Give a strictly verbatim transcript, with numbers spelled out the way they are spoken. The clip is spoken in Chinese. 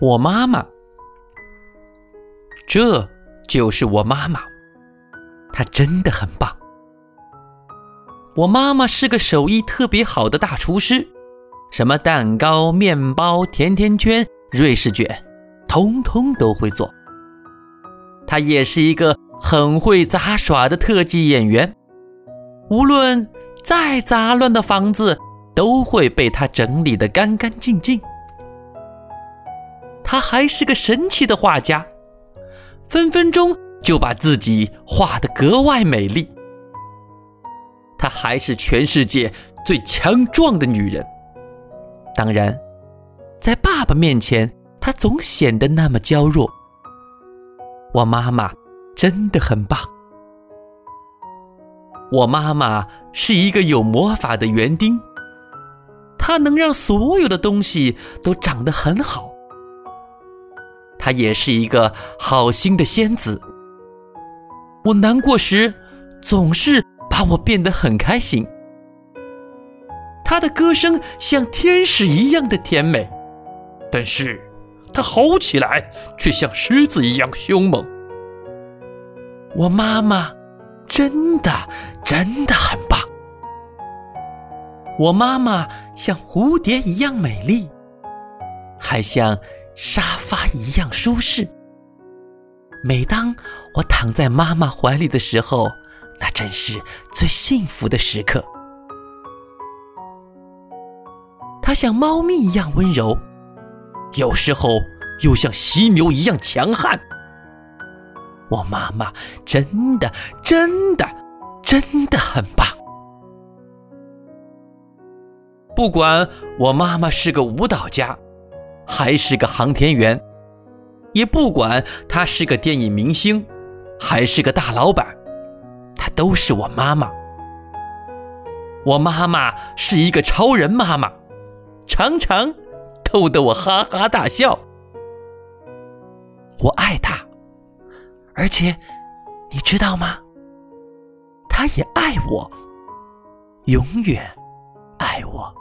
我妈妈。这就是我妈妈，她真的很棒。我妈妈是个手艺特别好的大厨师，什么蛋糕、面包、甜甜圈、瑞士卷，统统都会做。她也是一个很会杂耍的特技演员，无论再杂乱的房子都会被她整理得干干净净。她还是个神奇的画家，分分钟就把自己画得格外美丽。她还是全世界最强壮的女人，当然在爸爸面前她总显得那么娇弱。我妈妈真的很棒。我妈妈是一个有魔法的园丁，她能让所有的东西都长得很好。她也是一个好心的仙子，我难过时总是把我变得很开心。她的歌声像天使一样的甜美，但是她吼起来却像狮子一样凶猛。我妈妈真的真的很棒。我妈妈像蝴蝶一样美丽，还像沙发一样舒适。每当我躺在妈妈怀里的时候，那真是最幸福的时刻。她像猫咪一样温柔，有时候又像犀牛一样强悍。我妈妈真的真的真的很棒。不管我妈妈是个舞蹈家还是个航天员，也不管她是个电影明星还是个大老板，她都是我妈妈。我妈妈是一个超人妈妈，常常逗得我哈哈大笑。我爱她，而且你知道吗，他也爱我，永远爱我。